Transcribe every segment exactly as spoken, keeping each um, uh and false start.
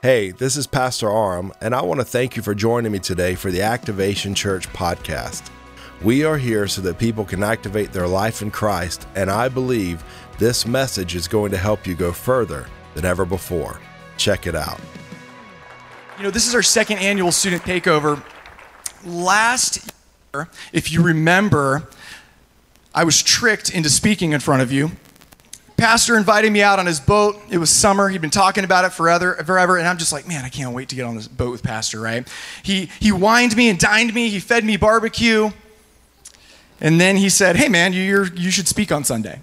Hey, this is Pastor Aram, and I want to thank you for joining me today for the Activation Church podcast. We are here so that people can activate their life in Christ, and I believe this message is going to help you go further than ever before. Check it out. You know, this is our second annual student takeover. Last year, if you remember, I was tricked into speaking in front of you. Pastor invited me out on his boat. It was summer. He'd been talking about it forever, forever, and I'm just like, man, I can't wait to get on this boat with Pastor, right? He he wined me and dined me. He fed me barbecue. And then he said, hey, man, you you're, you should speak on Sunday.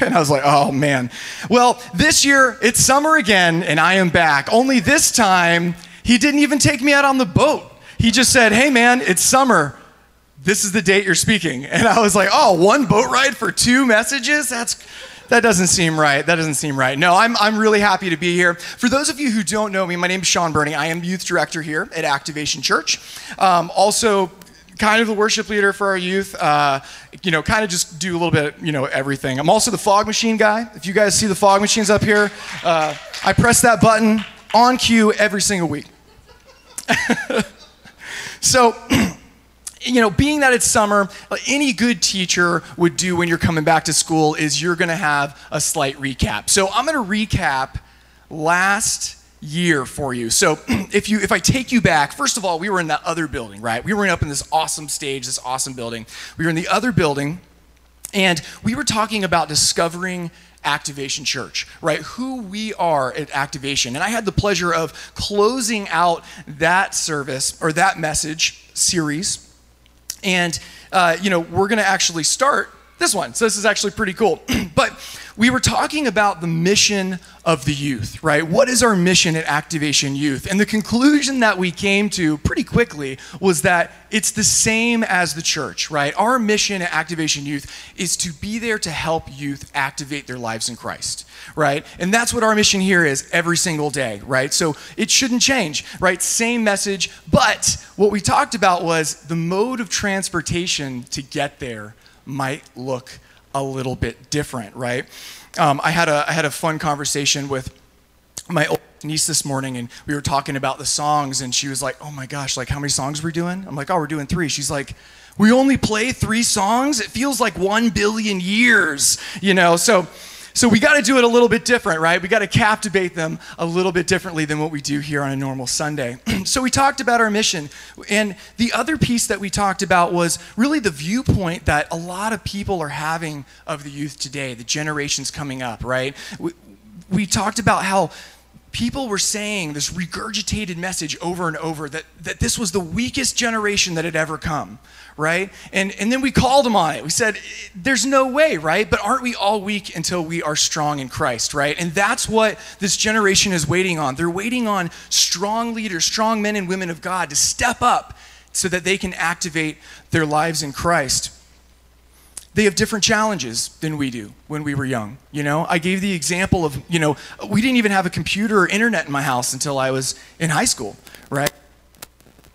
And I was like, oh, man. Well, this year, it's summer again, and I am back. Only this time, he didn't even take me out on the boat. He just said, hey, man, it's summer. This is the date you're speaking. And I was like, oh, one boat ride for two messages? That's... That doesn't seem right. That doesn't seem right. No, I'm I'm really happy to be here. For those of you who don't know me, my name is Sean Burney. I am youth director here at Activation Church. Um, also, kind of the worship leader for our youth. Uh, you know, kind of just do a little bit, you know, everything. I'm also the fog machine guy. If you guys see the fog machines up here, uh, I press that button on cue every single week. So. You know, being that it's summer, any good teacher would do when you're coming back to school is you're going to have a slight recap. So I'm going to recap last year for you. So if you, if I take you back, first of all, we were in that other building, right? We were up in this awesome stage, this awesome building. We were in the other building, and we were talking about discovering Activation Church, right? Who we are at Activation. And I had the pleasure of closing out that service or that message series. And, uh, you know, we're going to actually start this one. So this is actually pretty cool. But we were talking about the mission of the youth, right? What is our mission at Activation Youth? And the conclusion that we came to pretty quickly was that it's the same as the church, right? Our mission at Activation Youth is to be there to help youth activate their lives in Christ, right? And that's what our mission here is every single day, right? So it shouldn't change, right? Same message, but what we talked about was the mode of transportation to get there might look a little bit different, right? Um, I had a I had a fun conversation with my old niece this morning, and we were talking about the songs, and she was like, "Oh my gosh, like how many songs we're doing?" I'm like, "Oh, we're doing three." She's like, "We only play three songs? It feels like one billion years, you know." So, so we got to do it a little bit different, right? We got to captivate them a little bit differently than what we do here on a normal Sunday. So we talked about our mission. And the other piece that we talked about was really the viewpoint that a lot of people are having of the youth today, the generations coming up, right? We, we talked about how people were saying this regurgitated message over and over that, that this was the weakest generation that had ever come, right? And, and then we called them on it. We said, there's no way, right? But aren't we all weak until we are strong in Christ, right? And that's what this generation is waiting on. They're waiting on strong leaders, strong men and women of God to step up so that they can activate their lives in Christ. They have different challenges than we do when we were young, you know? I gave the example of, you know, we didn't even have a computer or internet in my house until I was in high school, right?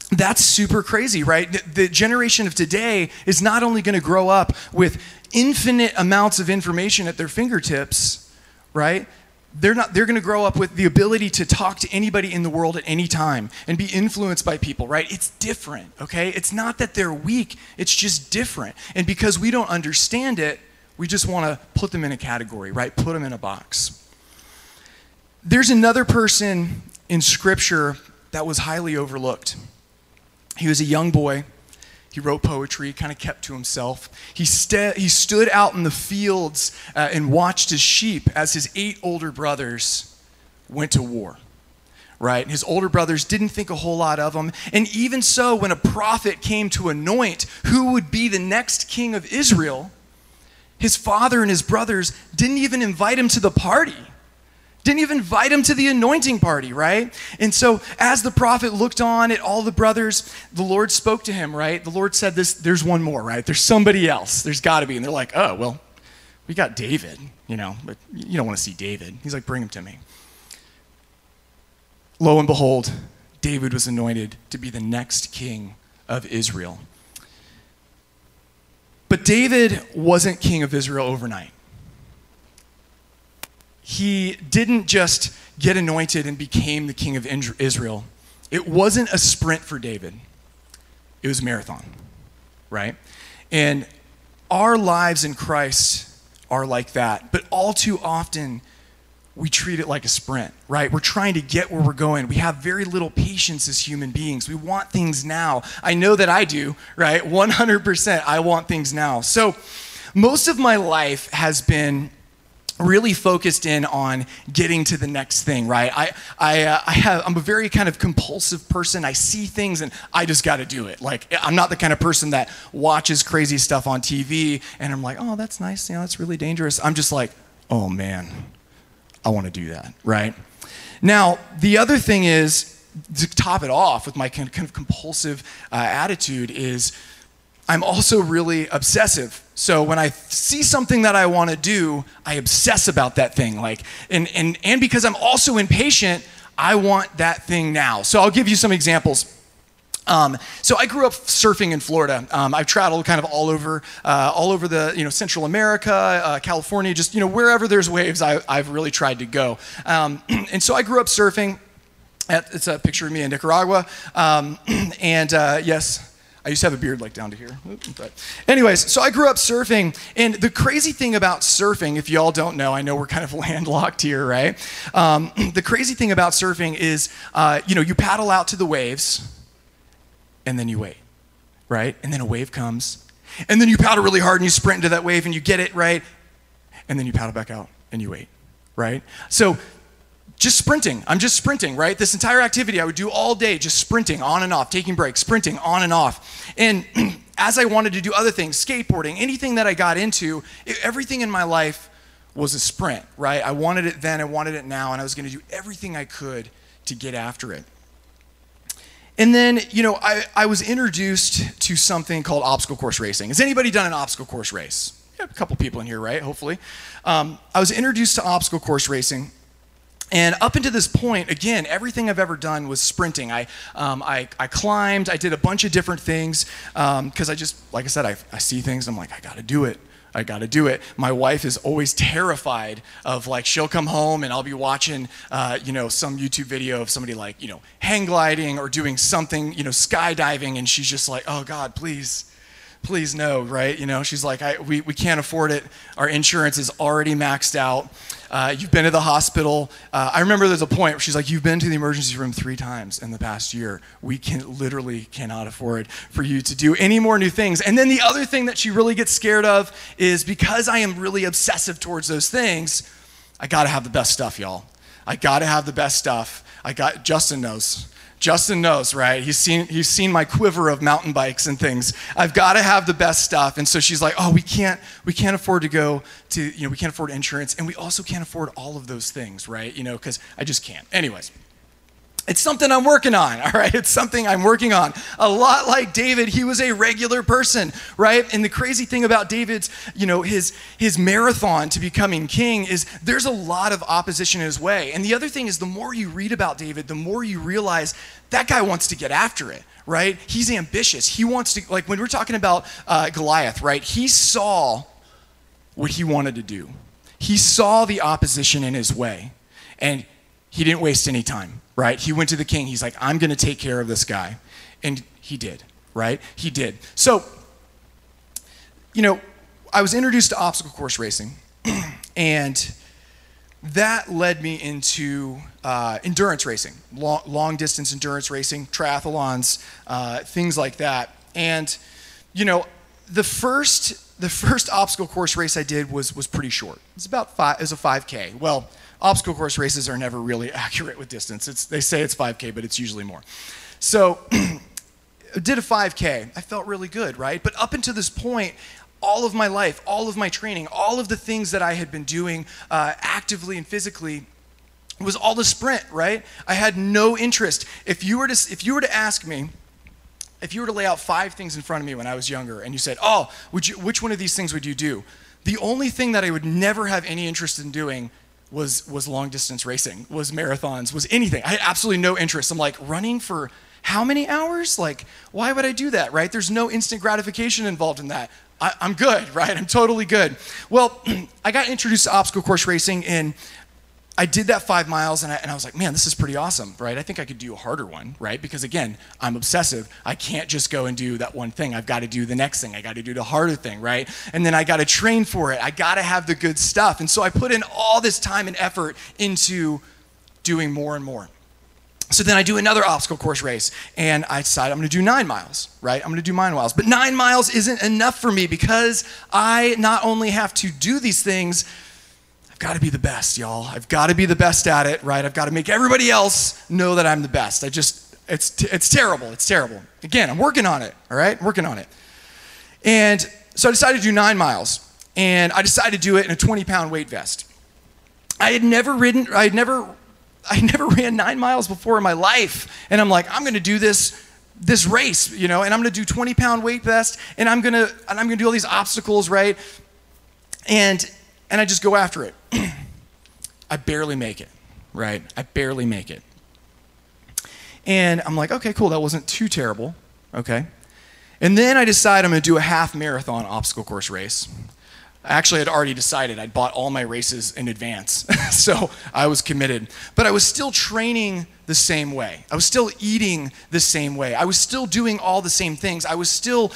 That's super crazy, right? The generation of today is not only gonna grow up with infinite amounts of information at their fingertips, right? They're not, they're gonna grow up with the ability to talk to anybody in the world at any time and be influenced by people, right? It's different, okay? It's not that they're weak, it's just different. And because we don't understand it, we just wanna put them in a category, right? Put them in a box. There's another person in Scripture that was highly overlooked. He was a young boy. He wrote poetry, kind of kept to himself. He, st- he stood out in the fields uh, and watched his sheep as his eight older brothers went to war, right? And his older brothers didn't think a whole lot of him. And even so, when a prophet came to anoint who would be the next king of Israel, his father and his brothers didn't even invite him to the party. Didn't even invite him to the anointing party, right? And so as the prophet looked on at all the brothers, the Lord spoke to him, right? The Lord said this, there's one more, right? There's somebody else. There's got to be. And they're like, oh, well, we got David, you know, but you don't want to see David. He's like, bring him to me. Lo and behold, David was anointed to be the next king of Israel. But David wasn't king of Israel overnight. He didn't just get anointed and became the king of Israel, it wasn't a sprint for David. It was a marathon, right? And our lives in Christ are like that. But all too often, we treat it like a sprint, right? We're trying to get where we're going. We have very little patience as human beings. We want things now. I know that I do, right? one hundred percent I want things now. So most of my life has been really focused in on getting to the next thing, right? I, I, uh, I have, I'm a very kind of compulsive person. I see things and I just got to do it. Like, I'm not the kind of person that watches crazy stuff on T V and I'm like, oh, that's nice. You know, that's really dangerous. I'm just like, oh man, I want to do that, right? Now, the other thing is, to top it off with my kind of compulsive uh, attitude is I'm also really obsessive. So when I see something that I want to do, I obsess about that thing. Like, and, and, and because I'm also impatient, I want that thing now. So I'll give you some examples. Um, so I grew up surfing in Florida. Um, I've traveled kind of all over, uh, all over the, you know, Central America, uh, California, just, you know, wherever there's waves, I, I've really tried to go. Um, and so I grew up surfing. It's a picture of me in Nicaragua. Um, and uh, yes. I used to have a beard like down to here. But anyways, so I grew up surfing. And the crazy thing about surfing, if y'all don't know, I know we're kind of landlocked here, right? Um, the crazy thing about surfing is, uh, you know, you paddle out to the waves and then you wait, right? And then a wave comes and then you paddle really hard and you sprint into that wave and you get it, right? And then you paddle back out and you wait, right? So just sprinting. I'm just sprinting, right? This entire activity I would do all day, just sprinting on and off, taking breaks, sprinting on and off. And as I wanted to do other things, skateboarding, anything that I got into, everything in my life was a sprint, right? I wanted it then, I wanted it now, and I was going to do everything I could to get after it. And then, you know, I, I was introduced to something called obstacle course racing. Has anybody done an obstacle course race? Yeah, a couple people in here, right? Hopefully. Um, I was introduced to obstacle course racing. And up until this point, again, everything I've ever done was sprinting. I, um, I, I climbed. I did a bunch of different things because um, I just, like I said, I, I see things. I'm like, I got to do it. I got to do it. My wife is always terrified of, like, she'll come home and I'll be watching, uh, you know, some YouTube video of somebody, like, you know, hang gliding or doing something, you know, skydiving. And she's just like, oh, God, please. Please no, right? You know, she's like, I, we, we can't afford it. Our insurance is already maxed out. Uh, you've been to the hospital. Uh, I remember there's a point where she's like, you've been to the emergency room three times in the past year. We can literally cannot afford for you to do any more new things. And then the other thing that she really gets scared of is because I am really obsessive towards those things, I got to have the best stuff, y'all. I got to have the best stuff. I got, Justin knows. Justin knows, right? He's seen he's seen my quiver of mountain bikes and things. I've got to have the best stuff. And so she's like, "Oh, we can't we can't afford to go to, you know, we can't afford insurance and we also can't afford all of those things, right? You know, cuz I just can't." Anyways, it's something I'm working on, all right? It's something I'm working on. A lot like David, he was a regular person, right? And the crazy thing about David's, you know, his, his marathon to becoming king is there's a lot of opposition in his way. And the other thing is the more you read about David, the more you realize that guy wants to get after it, right? He's ambitious. He wants to, like when we're talking about uh, Goliath, right? He saw what he wanted to do. He saw the opposition in his way and he didn't waste any time. Right? He went to the king. He's like, I'm going to take care of this guy. And he did, right? He did. So, you know, I was introduced to obstacle course racing. And that led me into uh, endurance racing, long, long distance endurance racing, triathlons, uh, things like that. And, you know, the first, the first obstacle course race I did was, was pretty short. It's about five, it was a five K. Well, obstacle course races are never really accurate with distance. It's, they say it's five K, but it's usually more. So I did a five K. I felt really good, right? But up until this point, all of my life, all of my training, all of the things that I had been doing uh, actively and physically was all the sprint, right? I had no interest. If you were to, if you were to ask me, if you were to lay out five things in front of me when I was younger and you said, oh, would you, which one of these things would you do? The only thing that I would never have any interest in doing was was long distance racing, was marathons, was anything. I had absolutely no interest. I'm like, running for how many hours? Like, why would I do that, right? There's no instant gratification involved in that. I, I'm good, right? I'm totally good. Well, I got introduced to obstacle course racing and I did that five miles and I, and I was like, man, this is pretty awesome, right? I think I could do a harder one, right? Because again, I'm obsessive. I can't just go and do that one thing. I've got to do the next thing. I got to do the harder thing, right? And then I got to train for it. I got to have the good stuff. And so I put in all this time and effort into doing more and more. So then I do another obstacle course race and I decide I'm gonna do nine miles, right? I'm gonna do nine miles. But nine miles isn't enough for me because I not only have to do these things, got to be the best, y'all. I've got to be the best at it, right? I've got to make everybody else know that I'm the best. I just, it's t- it's terrible. It's terrible. Again, I'm working on it, all right? I'm working on it. And so I decided to do nine miles, and I decided to do it in a twenty-pound weight vest. I had never ridden, I had never, I never ran nine miles before in my life, and I'm like, I'm going to do this this race, you know, and I'm going to do twenty-pound weight vest, and I'm going to, and I'm going to do all these obstacles, right? And And I just go after it. I barely make it, right? I barely make it. And I'm like, okay, cool. That wasn't too terrible, okay? And then I decide I'm going to do a half marathon obstacle course race. I actually had already decided. I'd bought all my races in advance, so I was committed. But I was still training the same way. I was still eating the same way. I was still doing all the same things. I was still...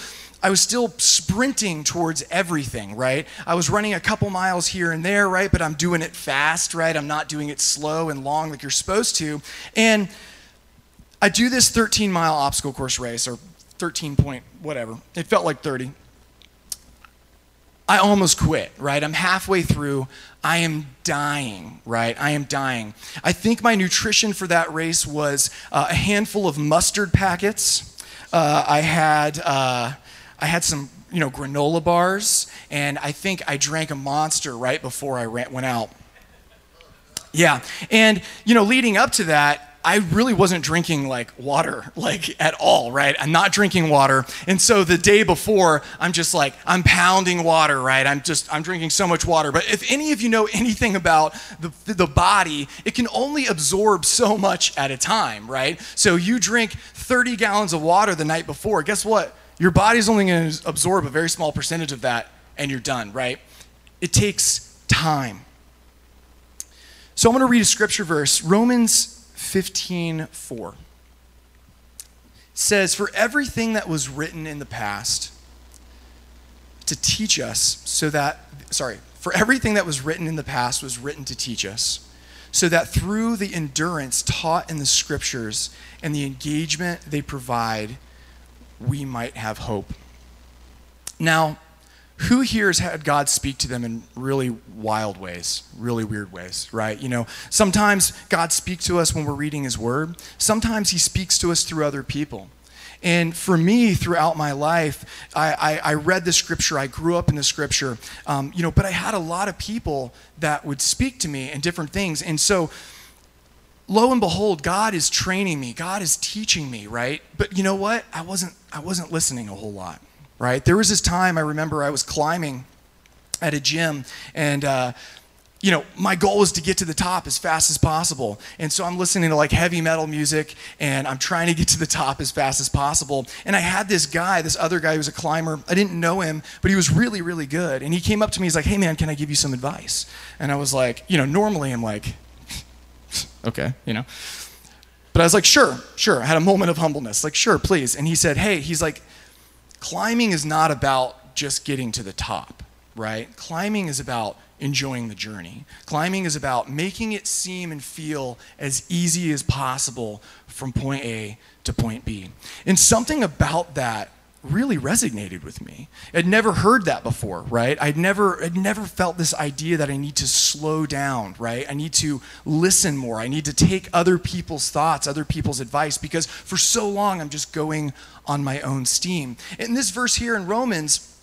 I was still sprinting towards everything, right? I was running a couple miles here and there, right? But I'm doing it fast, right? I'm not doing it slow and long like you're supposed to. And I do this thirteen-mile obstacle course race, or thirteen point whatever. It felt like thirty. I almost quit, right? I'm halfway through. I am dying, right? I am dying. I think my nutrition for that race was uh, a handful of mustard packets. Uh, I had... Uh, I had some, you know, granola bars, and I think I drank a Monster right before I ran, went out. Yeah, and, you know, leading up to that, I really wasn't drinking, like, water, like, at all, right? I'm not drinking water, and so the day before, I'm just, like, I'm pounding water, right? I'm just, I'm drinking so much water, but if any of you know anything about the, the body, it can only absorb so much at a time, right? So you drink thirty gallons of water the night before, guess what? Your body's only going to absorb a very small percentage of that, and you're done, right? It takes time. So I'm going to read a scripture verse. Romans fifteen four says, "For everything that was written in the past to teach us so that, sorry, for everything that was written in the past was written to teach us, so that through the endurance taught in the scriptures and the engagement they provide, we might have hope." Now, who here has had God speak to them in really wild ways, really weird ways, right? You know, sometimes God speaks to us when we're reading his word. Sometimes he speaks to us through other people. And for me, throughout my life, I, I, I read the scripture. I grew up in the scripture, um, you know, but I had a lot of people that would speak to me in different things. And so lo and behold, God is training me. God is teaching me, right? But you know what? I wasn't I wasn't listening a whole lot, right? There was this time I remember I was climbing at a gym, and uh, you know, my goal was to get to the top as fast as possible. And so I'm listening to like heavy metal music, and I'm trying to get to the top as fast as possible. And I had this guy, this other guy who was a climber. I didn't know him, but he was really, really good. And he came up to me. He's like, "Hey, man, can I give you some advice?" And I was like, you know, normally I'm like, okay, you know, but I was like, sure, sure. I had a moment of humbleness, like, sure, please. And he said, hey, he's like, climbing is not about just getting to the top, right? Climbing is about enjoying the journey. Climbing is about making it seem and feel as easy as possible from point A to point B. And something about that really resonated with me. I'd never heard that before, right? I'd never, I'd never felt this idea that I need to slow down, right? I need to listen more. I need to take other people's thoughts, other people's advice, because for so long I'm just going on my own steam. And this verse here in Romans,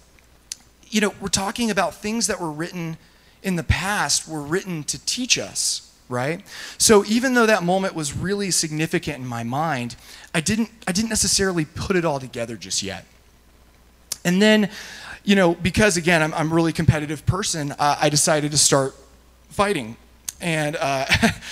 you know, we're talking about things that were written in the past were written to teach us, right? So even though that moment was really significant in my mind, I didn't, I didn't necessarily put it all together just yet. And then, you know, because again, I'm, I'm a really competitive person, uh, I decided to start fighting. and uh,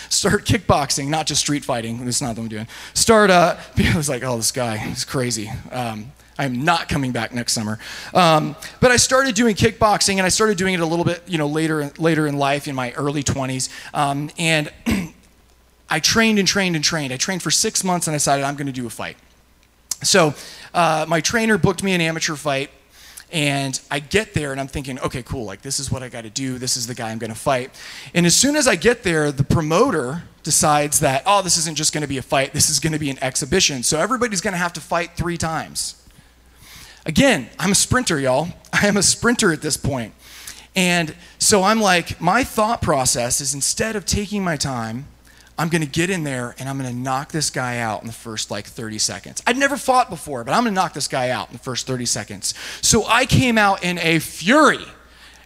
start kickboxing, not just street fighting. That's not what I'm doing. Start, uh, people was like, oh, this guy is crazy. Um, I'm not coming back next summer. Um, but I started doing kickboxing, and I started doing it a little bit, you know, later, later in life, in my early twenties. Um, and I trained and trained and trained. I trained for six months, and I decided I'm going to do a fight. So uh, my trainer booked me an amateur fight. And I get there, and I'm thinking, okay, cool, like this is what I got to do. This is the guy I'm going to fight. And as soon as I get there, the promoter decides that, oh, this isn't just going to be a fight. This is going to be an exhibition. So everybody's going to have to fight three times. Again, I'm a sprinter, y'all. I am a sprinter at this point. And so I'm like, my thought process is instead of taking my time, I'm going to get in there, and I'm going to knock this guy out in the first, like, thirty seconds. I'd never fought before, but I'm going to knock this guy out in the first thirty seconds. So I came out in a fury,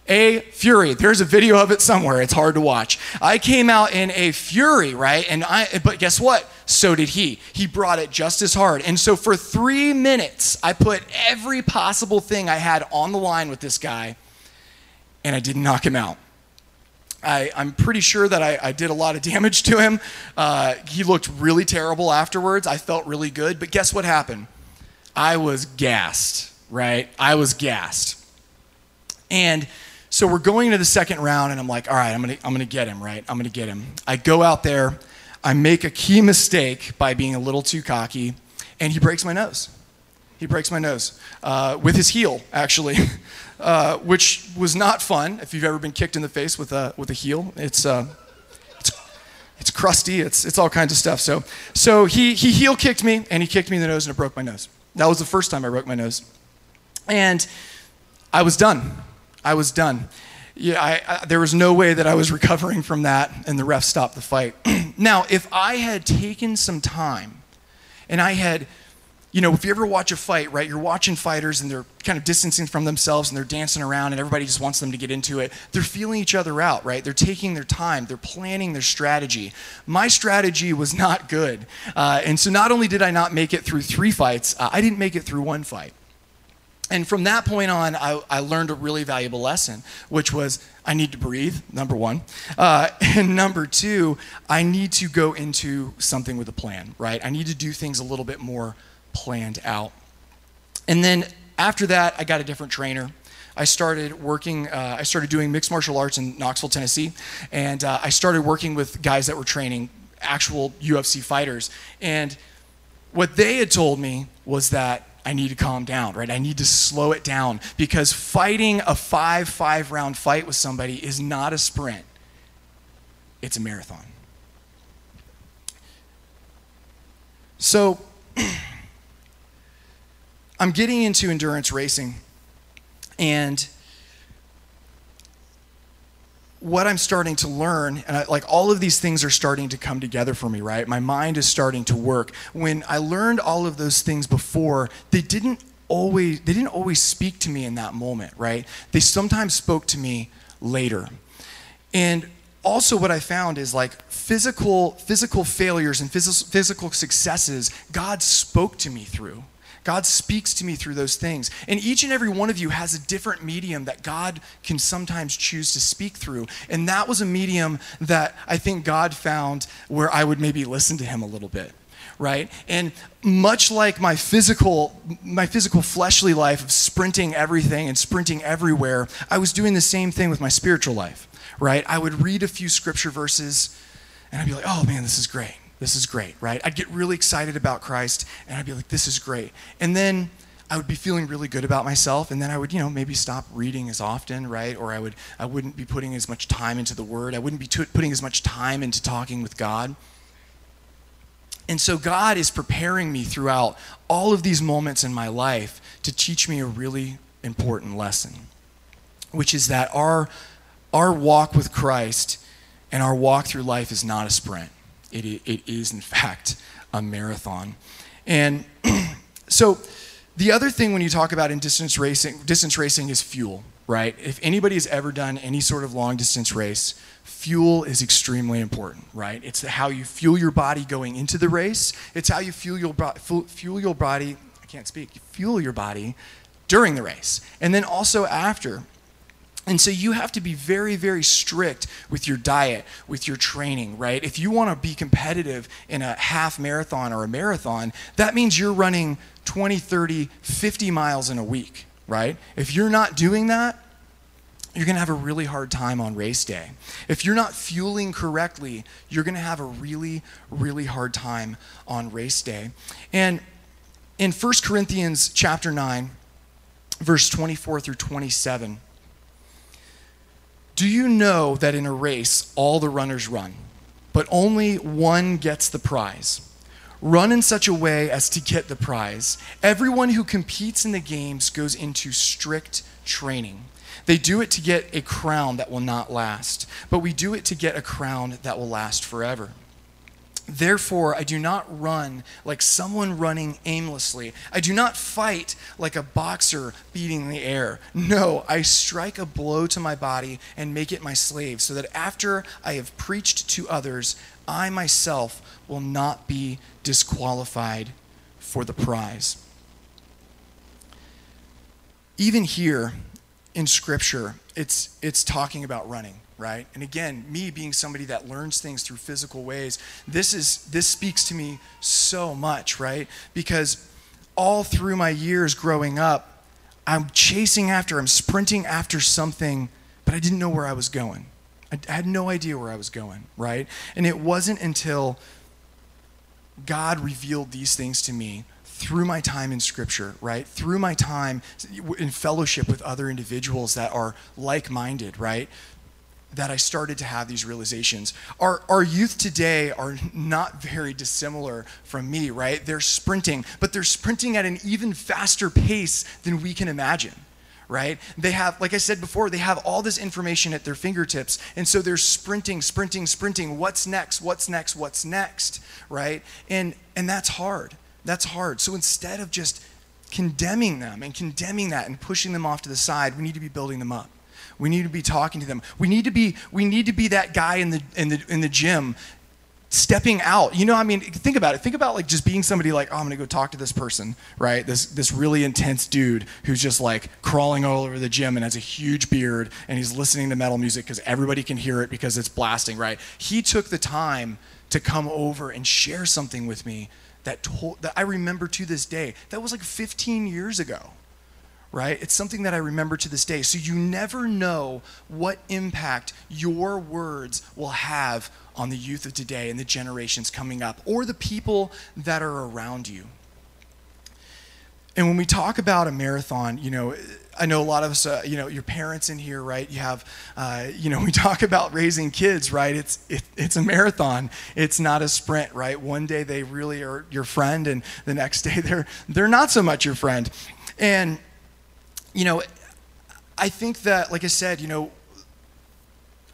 a fury. There's a video of it somewhere. It's hard to watch. I came out in a fury, right? And I, but guess what? So did he. He brought it just as hard. And so for three minutes, I put every possible thing I had on the line with this guy, and I didn't knock him out. I, I'm pretty sure that I, I did a lot of damage to him. Uh, he looked really terrible afterwards. I felt really good. But guess what happened? I was gassed, right? I was gassed. And so we're going into the second round, and I'm like, all right, I'm gonna, I'm gonna get him, right? I'm gonna get him. I go out there. I make a key mistake by being a little too cocky, and he breaks my nose. He breaks my nose uh, with his heel, actually. Uh, which was not fun. If you've ever been kicked in the face with a with a heel, it's uh, it's, it's crusty. It's it's all kinds of stuff. So so he he heel kicked me, and he kicked me in the nose, and it broke my nose. That was the first time I broke my nose, and I was done. I was done. Yeah, I, I, there was no way that I was recovering from that, and the ref stopped the fight. Now, if I had taken some time, and I had. You know, if you ever watch a fight, right, you're watching fighters and they're kind of distancing from themselves and they're dancing around and everybody just wants them to get into it. They're feeling each other out, right? They're taking their time. They're planning their strategy. My strategy was not good. Uh, and so not only did I not make it through three fights, uh, I didn't make it through one fight. And from that point on, I, I learned a really valuable lesson, which was I need to breathe, number one. Uh, and number two, I need to go into something with a plan, right? I need to do things a little bit more planned out. And then after that, I got a different trainer. I started working, uh, I started doing mixed martial arts in Knoxville, Tennessee. And uh, I started working with guys that were training actual U F C fighters. And what they had told me was that I need to calm down, right? I need to slow it down because fighting a five, five round fight with somebody is not a sprint. It's a marathon. So, I'm getting into endurance racing, and what I'm starting to learn, and I, like all of these things are starting to come together for me, right? My mind is starting to work. When I learned all of those things before, they didn't always, they didn't always speak to me in that moment, right? They sometimes spoke to me later. And also what I found is like physical, physical failures and phys- physical successes, God spoke to me through. God speaks to me through those things. And each and every one of you has a different medium that God can sometimes choose to speak through. And that was a medium that I think God found where I would maybe listen to him a little bit, right? And much like my physical, my physical fleshly life of sprinting everything and sprinting everywhere, I was doing the same thing with my spiritual life, right? I would read a few scripture verses and I'd be like, oh man, this is great. This is great, right? I'd get really excited about Christ, and I'd be like, this is great. And then I would be feeling really good about myself, and then I would, you know, maybe stop reading as often, right? Or I, would, I wouldn't be putting as much time into the Word. I wouldn't be t- putting as much time into talking with God. And so God is preparing me throughout all of these moments in my life to teach me a really important lesson, which is that our, our walk with Christ and our walk through life is not a sprint. It, it is, in fact, a marathon. And so the other thing when you talk about in distance racing, distance racing is fuel, right? If anybody has ever done any sort of long distance race, fuel is extremely important, right? It's how you fuel your body going into the race. It's how you fuel your, fuel your body, I can't speak, you fuel your body during the race. And then also after. And so you have to be very, very strict with your diet, with your training, right? If you want to be competitive in a half marathon or a marathon, that means you're running twenty, thirty, fifty miles in a week, right? If you're not doing that, you're going to have a really hard time on race day. If you're not fueling correctly, you're going to have a really, really hard time on race day. And in First Corinthians chapter nine, verse twenty-four through twenty-seven, do you know that in a race, all the runners run, but only one gets the prize? Run in such a way as to get the prize. Everyone who competes in the games goes into strict training. They do it to get a crown that will not last, but we do it to get a crown that will last forever. Therefore, I do not run like someone running aimlessly. I do not fight like a boxer beating the air. No, I strike a blow to my body and make it my slave, so that after I have preached to others, I myself will not be disqualified for the prize. Even here in Scripture, it's it's talking about running, right? And again, me being somebody that learns things through physical ways, this is this speaks to me so much, right? Because all through my years growing up, I'm chasing after, I'm sprinting after something, but I didn't know where I was going. I had no idea where I was going, right? And it wasn't until God revealed these things to me through my time in Scripture, right? Through my time in fellowship with other individuals that are like-minded, right? That I started to have these realizations. Our, our youth today are not very dissimilar from me, right? They're sprinting, but they're sprinting at an even faster pace than we can imagine, right? They have, like I said before, they have all this information at their fingertips, and so they're sprinting, sprinting, sprinting. What's next? What's next? What's next, right? And, and that's hard. That's hard. So instead of just condemning them and condemning that and pushing them off to the side, we need to be building them up. We need to be talking to them. We need to be we need to be that guy in the in the in the gym stepping out. You know, I mean, think about it. Think about like just being somebody like, oh, I'm gonna go talk to this person, right? This this really intense dude who's just like crawling all over the gym and has a huge beard and he's listening to metal music because everybody can hear it because it's blasting, right? He took the time to come over and share something with me that told, that I remember to this day. That was like fifteen years ago, right? It's something that I remember to this day. So you never know what impact your words will have on the youth of today and the generations coming up or the people that are around you. And when we talk about a marathon, you know, I know a lot of us, uh, you know, your parents in here, right? You have, uh, you know, we talk about raising kids, right? It's it, it's a marathon. It's not a sprint, right? One day they really are your friend, and the next day they're they're not so much your friend. And, you know, I think that, like I said, you know,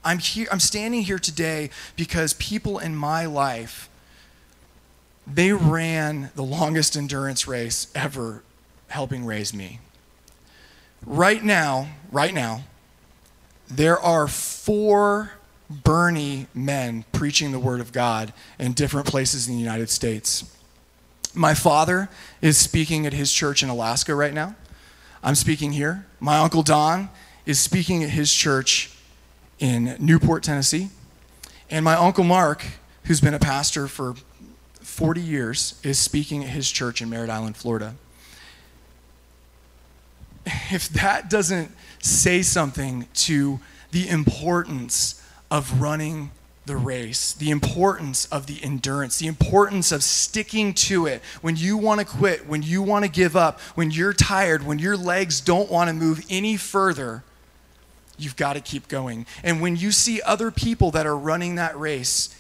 I'm here. I'm standing here today because people in my life, they ran the longest endurance race ever, helping raise me. Right now, right now, there are four Burney men preaching the Word of God in different places in the United States. My father is speaking at his church in Alaska right now. I'm speaking here. My uncle Don is speaking at his church in Newport, Tennessee. And my uncle Mark, who's been a pastor for forty years, is speaking at his church in Merritt Island, Florida. If that doesn't say something to the importance of running the race, the importance of the endurance, the importance of sticking to it when you want to quit, when you want to give up, when you're tired, when your legs don't want to move any further, you've got to keep going. And when you see other people that are running that race,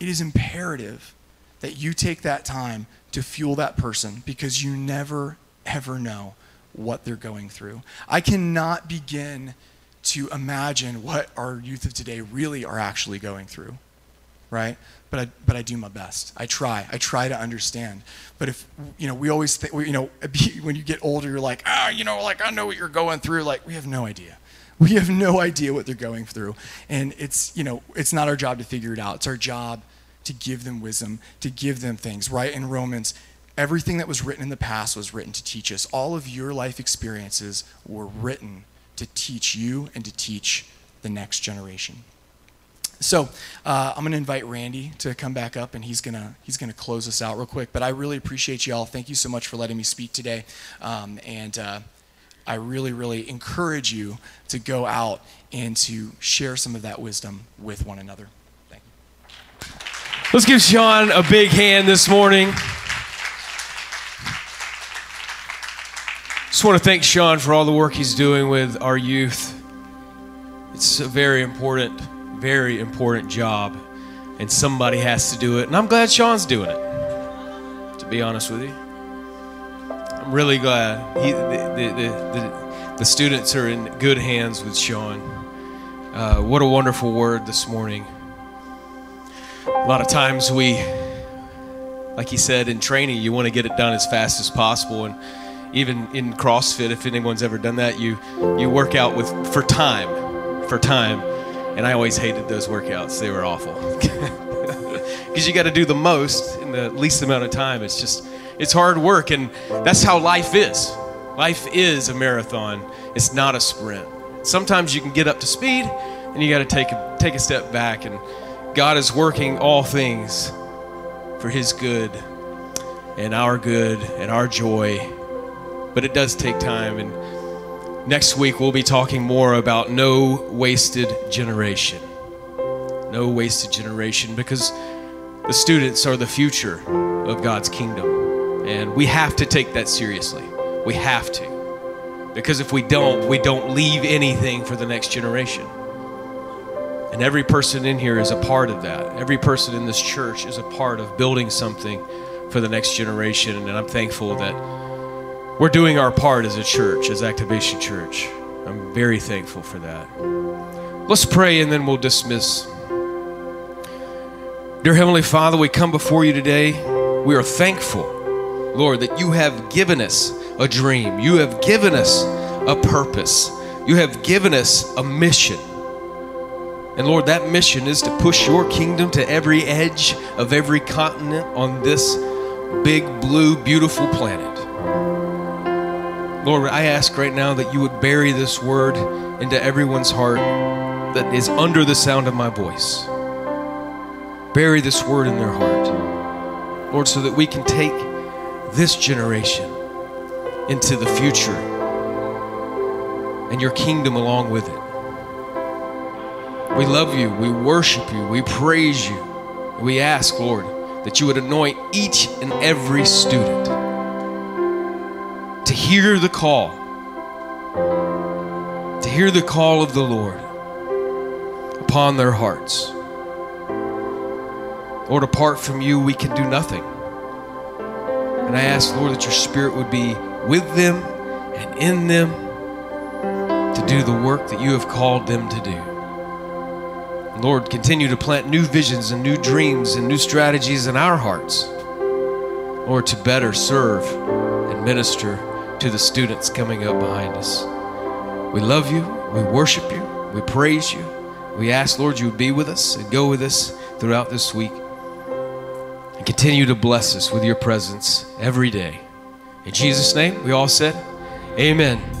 it is imperative that you take that time to fuel that person because you never, ever know what they're going through. I cannot begin to imagine what our youth of today really are actually going through, right? But I, but I do my best. I try. I try to understand. But if, you know, we always think, you know, when you get older, you're like, ah, you know, like, I know what you're going through. Like, we have no idea. We have no idea what they're going through. And it's, you know, it's not our job to figure it out. It's our job to give them wisdom, to give them things, right? In Romans, everything that was written in the past was written to teach us. All of your life experiences were written to teach you and to teach the next generation. So uh, I'm going to invite Randy to come back up, and he's going to he's gonna close us out real quick. But I really appreciate you all. Thank you so much for letting me speak today. Um, and uh, I really, really encourage you to go out and to share some of that wisdom with one another. Thank you. Let's give Sean a big hand this morning. Just want to thank Sean for all the work he's doing with our youth. It's a very important Very important job, and somebody has to do it, and I'm glad Sean's doing it, to be honest with you. I'm really glad he, the, the, the, the students are in good hands with Sean. Uh, what a wonderful word this morning. A lot of times we, like he said, in training, you want to get it done as fast as possible, and even in CrossFit, if anyone's ever done that, you, you work out with for time, for time. And I always hated those workouts. They were awful. Because you got to do the most in the least amount of time. It's just, it's hard work. And that's how life is. Life is a marathon. It's not a sprint. Sometimes you can get up to speed and you got to take a, take a step back. And God is working all things for His good and our good and our joy. But it does take time. And next week, we'll be talking more about no wasted generation. No wasted generation, because the students are the future of God's kingdom. And we have to take that seriously. We have to. Because if we don't, we don't leave anything for the next generation. And every person in here is a part of that. Every person in this church is a part of building something for the next generation. And I'm thankful that we're doing our part as a church, as Activation Church. I'm very thankful for that. Let's pray and then we'll dismiss. Dear Heavenly Father, we come before you today. We are thankful, Lord, that you have given us a dream. You have given us a purpose. You have given us a mission. And Lord, that mission is to push your kingdom to every edge of every continent on this big, blue, beautiful planet. Lord, I ask right now that you would bury this word into everyone's heart that is under the sound of my voice. Bury this word in their heart, Lord, so that we can take this generation into the future and your kingdom along with it. We love you. We worship you. We praise you. We ask, Lord, that you would anoint each and every student to hear the call, to hear the call of the Lord upon their hearts. Lord, apart from you, we can do nothing. And I ask, Lord, that your Spirit would be with them and in them to do the work that you have called them to do. Lord, continue to plant new visions and new dreams and new strategies in our hearts, Lord, to better serve and minister to the students coming up behind us. We love you, we worship you, we praise you. We ask, Lord, you would be with us and go with us throughout this week and continue to bless us with your presence every day. In Jesus' name, we all said, amen.